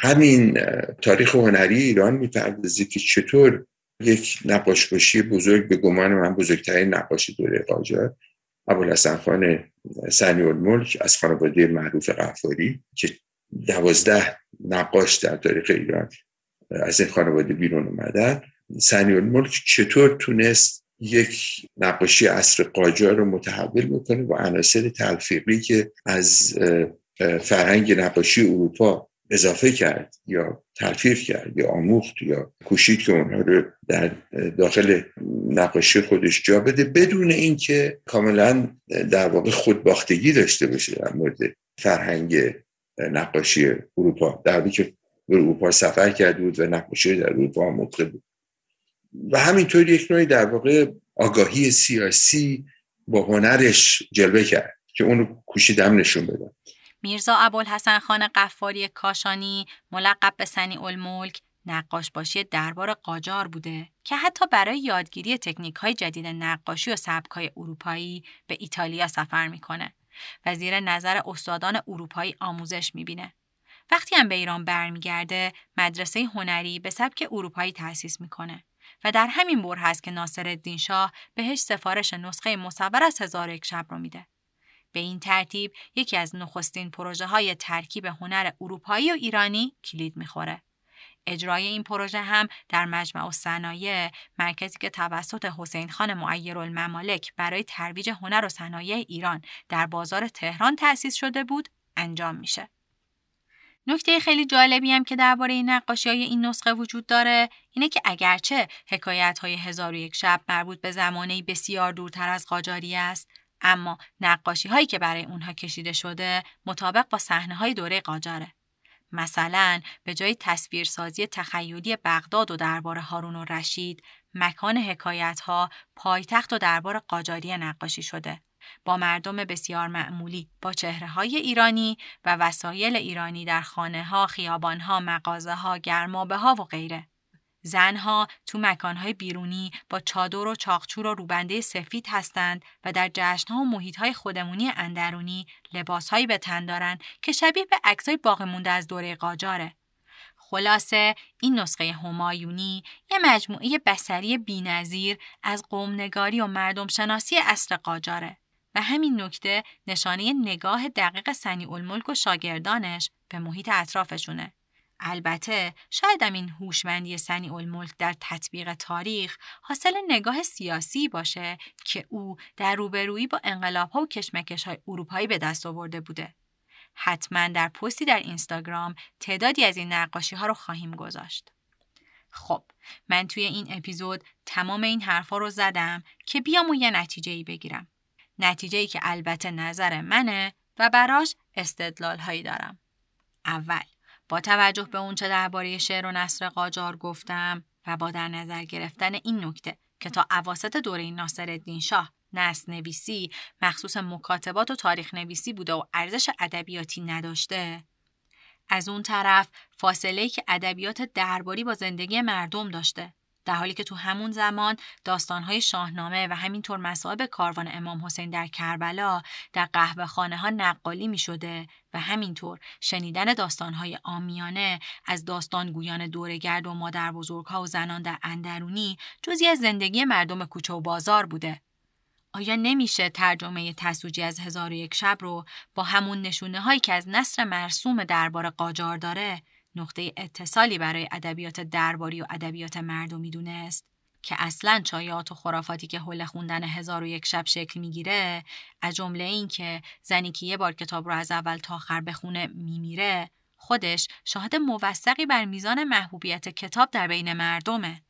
همین تاریخ هنری ایران می‌پردازه که چطور یک نقاش‌کشی بزرگ، به گمان من بزرگترین نقاش دوره قاجار، ابوالحسن خان صنیع الملک از خانواده معروف غفاری که دوازده نقاش در تاریخ ایران از این خانواده بیرون اومدن، صنیع الملک چطور تونست یک نقاشی عصر قاجار رو متحول بکنه و عناصر تلفیقی که از فرهنگ نقاشی اروپا اضافه کرد یا تلفیق کرد یا آموخت یا کوشید که اونها رو در داخل نقاشی خودش جا بده، بدون اینکه کاملا در واقع خودباختگی داشته باشه در مورد فرهنگ نقاشی اروپا، در حالی که اروپا سفر کرده بود و نقاشی در اروپا آموخته بود. و همینطور یک نوعی در واقع آگاهی سیاسی با هنرش جلوه کرد که اونو کوشیدم نشون بدم. میرزا ابوالحسن خان قفاری کاشانی، ملقب به صنیع الملک، نقاشباشی دربار قاجار بوده که حتی برای یادگیری تکنیک‌های جدید نقاشی و سبک‌های اروپایی به ایتالیا سفر می‌کنه و زیر نظر استادان اروپایی آموزش می‌بینه. وقتی هم به ایران برمیگرده، مدرسه هنری به سبک اروپایی تأسیس می‌کنه و در همین بره هست که ناصرالدین شاه بهش سفارش نسخه مصور از هزار و یک شب رو میده. به این ترتیب یکی از نخستین پروژه های ترکیب هنر اروپایی و ایرانی کلید میخوره. اجرای این پروژه هم در مجمع الصنایع، مرکزی که توسط حسین خان معیرالممالک برای ترویج هنر و صنایع ایران در بازار تهران تأسیس شده بود، انجام میشه. نکته خیلی جالبی هم که درباره نقاشی‌های این نسخه وجود داره اینه که اگرچه حکایت‌های هزار و یک شب مربوط به زمانه بسیار دورتر از قاجاری است، اما نقاشی‌هایی که برای اونها کشیده شده مطابق با صحنه‌های دوره قاجاره. مثلا به جای تصویرسازی تخیلی بغداد و دربار هارون الرشید، مکان حکایت‌ها پایتخت و دربار قاجاری نقاشی شده، با مردم بسیار معمولی، با چهره‌های ایرانی و وسایل ایرانی در خانه‌ها، خیابان‌ها، مغازه‌ها، گرمابه‌ها و غیره. زنها تو مکان‌های بیرونی با چادر و چاقچور و روبنده سفید هستند و در جشن‌ها و محیط‌های خودمونی اندرونی لباس‌هایی به تن دارند که شبیه به عکس‌های باقی مونده از دوره قاجاره. خلاصه این نسخه همایونی یه مجموعه بصری بی‌نظیر از قوم‌نگاری و مردم‌شناسی عصر قاجاره و همین نکته نشانه نگاه دقیق صنیع الملک و شاگردانش به محیط اطرافشونه. البته شاید هم این هوشمندی صنیع الملک در تطبیق تاریخ حاصل نگاه سیاسی باشه که او در روبرویی با انقلاب‌ها و کشمکش‌های اروپایی به دست آورده بوده. حتما در پستی در اینستاگرام تعدادی از این نقاشی‌ها رو خواهیم گذاشت. خب من توی این اپیزود تمام این حرفا رو زدم که بیام و یه نتیجه‌ای بگیرم. نتیجه‌ای که البته نظر منه و براش استدلال‌هایی دارم. اول، با توجه به اونچه درباره شعر و نثر قاجار گفتم و با در نظر گرفتن این نکته که تا اواسط دوره ناصرالدین شاه نثر نویسی مخصوص مکاتبات و تاریخ نویسی بوده و ارزش ادبیاتی نداشته، از اون طرف فاصله‌ای که ادبیات درباری با زندگی مردم داشته، در حالی که تو همون زمان داستان‌های شاهنامه و همینطور مصائب کاروان امام حسین در کربلا در قهوه‌خانه‌ها نقالی می‌شده و همینطور شنیدن داستان‌های عامیانه از داستانگویان دوره‌گرد و مادر بزرگ‌ها و زنان در اندرونی جزئی از زندگی مردم کوچه و بازار بوده. آیا نمیشه ترجمه تسوجی از هزار و یک شب رو با همون نشونه‌هایی که از نثر مرسوم دربار قاجار داره نقطه اتصالی برای ادبیات درباری و ادبیات مردمی دونست که اصلاً شایعات و خرافاتی که حول خوندن هزار و یک شب شکل میگیره، از جمله این که زنی که یه بار کتاب رو از اول تا آخر بخونه میمیره، خودش شاهد موثقی بر میزان محبوبیت کتاب در بین مردمه.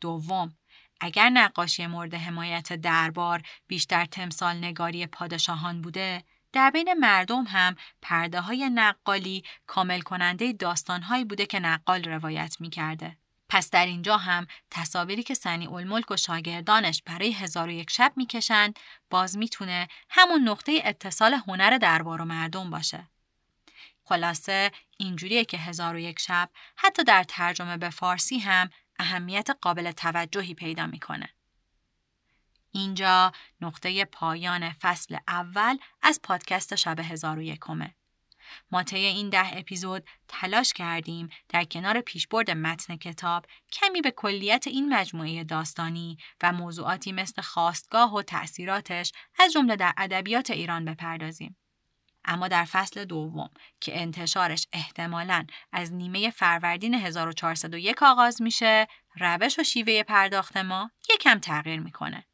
دوم، اگر نقاشی مورد حمایت دربار بیشتر تمثال نگاری پادشاهان بوده، در بین مردم هم پرده های نقالی کامل کننده داستان هایی بوده که نقال روایت می کرده. پس در اینجا هم تصاویری که صنیع الملک و شاگردانش برای هزار و یک شب می کشند باز می تونه همون نقطه اتصال هنر دربار و مردم باشه. خلاصه اینجوریه که هزار و یک شب حتی در ترجمه به فارسی هم اهمیت قابل توجهی پیدا می کنه. اینجا نقطه پایان فصل اول از پادکست شب هزار و یکمه. ما طی این ده اپیزود تلاش کردیم در کنار پیشبرد متن کتاب کمی به کلیت این مجموعه داستانی و موضوعاتی مثل خاستگاه و تأثیراتش از جمله در ادبیات ایران بپردازیم. اما در فصل دوم که انتشارش احتمالاً از نیمه فروردین هزار و چهارصد و یک آغاز میشه، روش و شیوه پرداخت ما یکم تغییر میکنه.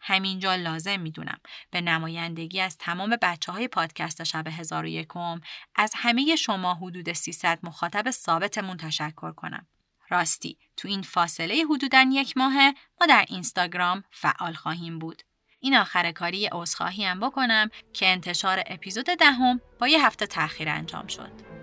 همینجا لازم میدونم به نمایندگی از تمام بچه های پادکست شب هزار و یکم از همه شما حدود سیصد مخاطب ثابتمون تشکر کنم. راستی تو این فاصله حدوداً یک ماهه ما در اینستاگرام فعال خواهیم بود. این آخر کاری عذرخواهی هم بکنم که انتشار اپیزود دهم با یه هفته تأخیر انجام شد.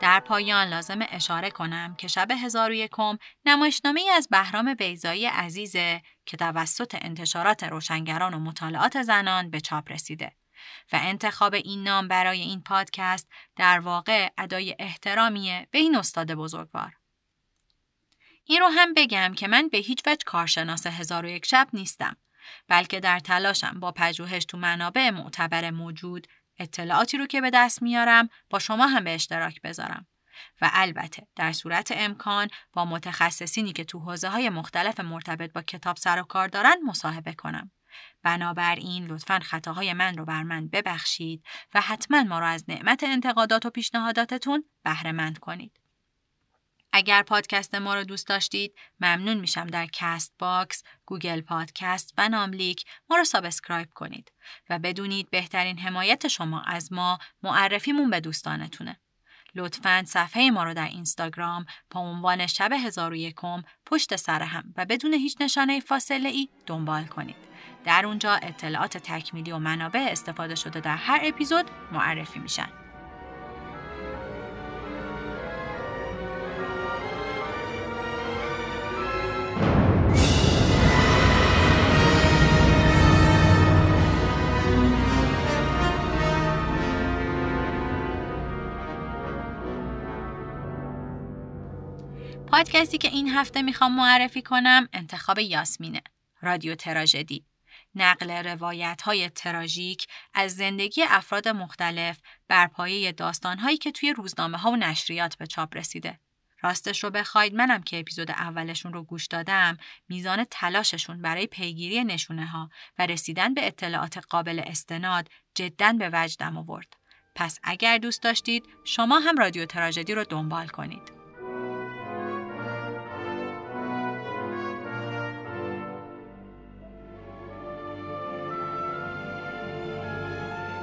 در پایان لازم اشاره کنم که شب هزار و یکم نمایشنامه‌ای از بهرام بیزایی عزیزه که توسط انتشارات روشنگران و مطالعات زنان به چاپ رسیده و انتخاب این نام برای این پادکست در واقع ادای احترامیه به این استاد بزرگوار. این رو هم بگم که من به هیچ وجه کارشناس هزار و یک شب نیستم، بلکه در تلاشم با پژوهش تو منابع معتبر موجود اطلاعاتی رو که به دست میارم با شما هم به اشتراک بذارم و البته در صورت امکان با متخصصینی که تو حوزه‌های مختلف مرتبط با کتاب سر و کار دارن مصاحبه کنم. بنابراین لطفاً خطاهای من رو بر من ببخشید و حتماً ما رو از نعمت انتقادات و پیشنهاداتتون بهره مند کنید. اگر پادکست ما رو دوست داشتید، ممنون میشم در کست باکس، گوگل پادکست و ناملیک ما رو سابسکرایب کنید و بدونید بهترین حمایت شما از ما معرفیمون به دوستانتونه. لطفاً صفحه ما رو در اینستاگرام با عنوان شب هزار و یکم پشت سر هم و بدون هیچ نشانه فاصله ای دنبال کنید. در اونجا اطلاعات تکمیلی و منابع استفاده شده در هر اپیزود معرفی میشن. پادکستی که این هفته میخوام معرفی کنم انتخاب یاسمینه، رادیو تراژدی، نقل روایت‌های تراژیک از زندگی افراد مختلف بر پایه داستان‌هایی که توی روزنامه‌ها و نشریات به چاپ رسیده. راستش رو بخواید منم که اپیزود اولشون رو گوش دادم، میزان تلاششون برای پیگیری نشونه‌ها و رسیدن به اطلاعات قابل استناد جداً به وجدم آورد. پس اگر دوست داشتید شما هم رادیو تراژدی رو دنبال کنید.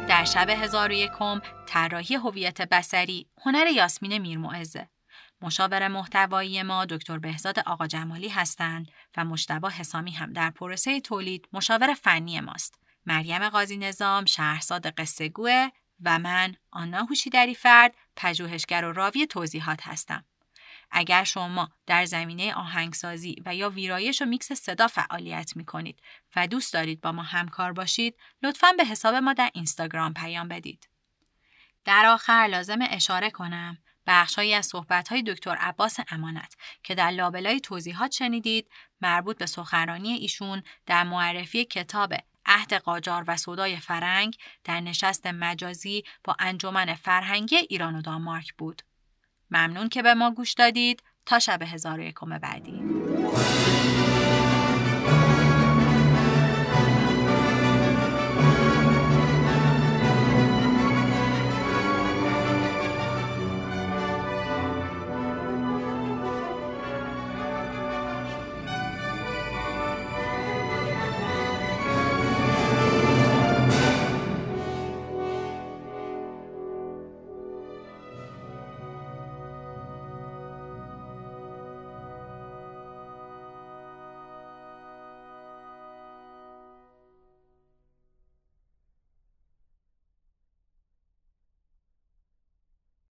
در شب هزار و یکم طراحی هویت بصری هنر یاسمینه میرمعزه. مشاور محتوایی ما دکتر بهزاد آقا جمالی هستند و مجتبی حسامی هم در پروسه تولید مشاور فنی ماست. مریم قاضی نظام شهرزاد قصه گوه و من آنا هوشیدری فرد پژوهشگر و راوی توضیحات هستم. اگر شما در زمینه آهنگسازی و یا ویرایش و میکس صدا فعالیت می‌کنید و دوست دارید با ما همکار باشید، لطفاً به حساب ما در اینستاگرام پیام بدید. در آخر لازم اشاره کنم بخش‌هایی از صحبت‌های دکتر عباس امانت که در لابلای توضیحات شنیدید مربوط به سخنرانی ایشون در معرفی کتاب عهد قاجار و سودای فرنگ در نشست مجازی با انجمن فرهنگی ایران و دانمارک بود. ممنون که به ما گوش دادید. تا شب هزار و یکم بعدی.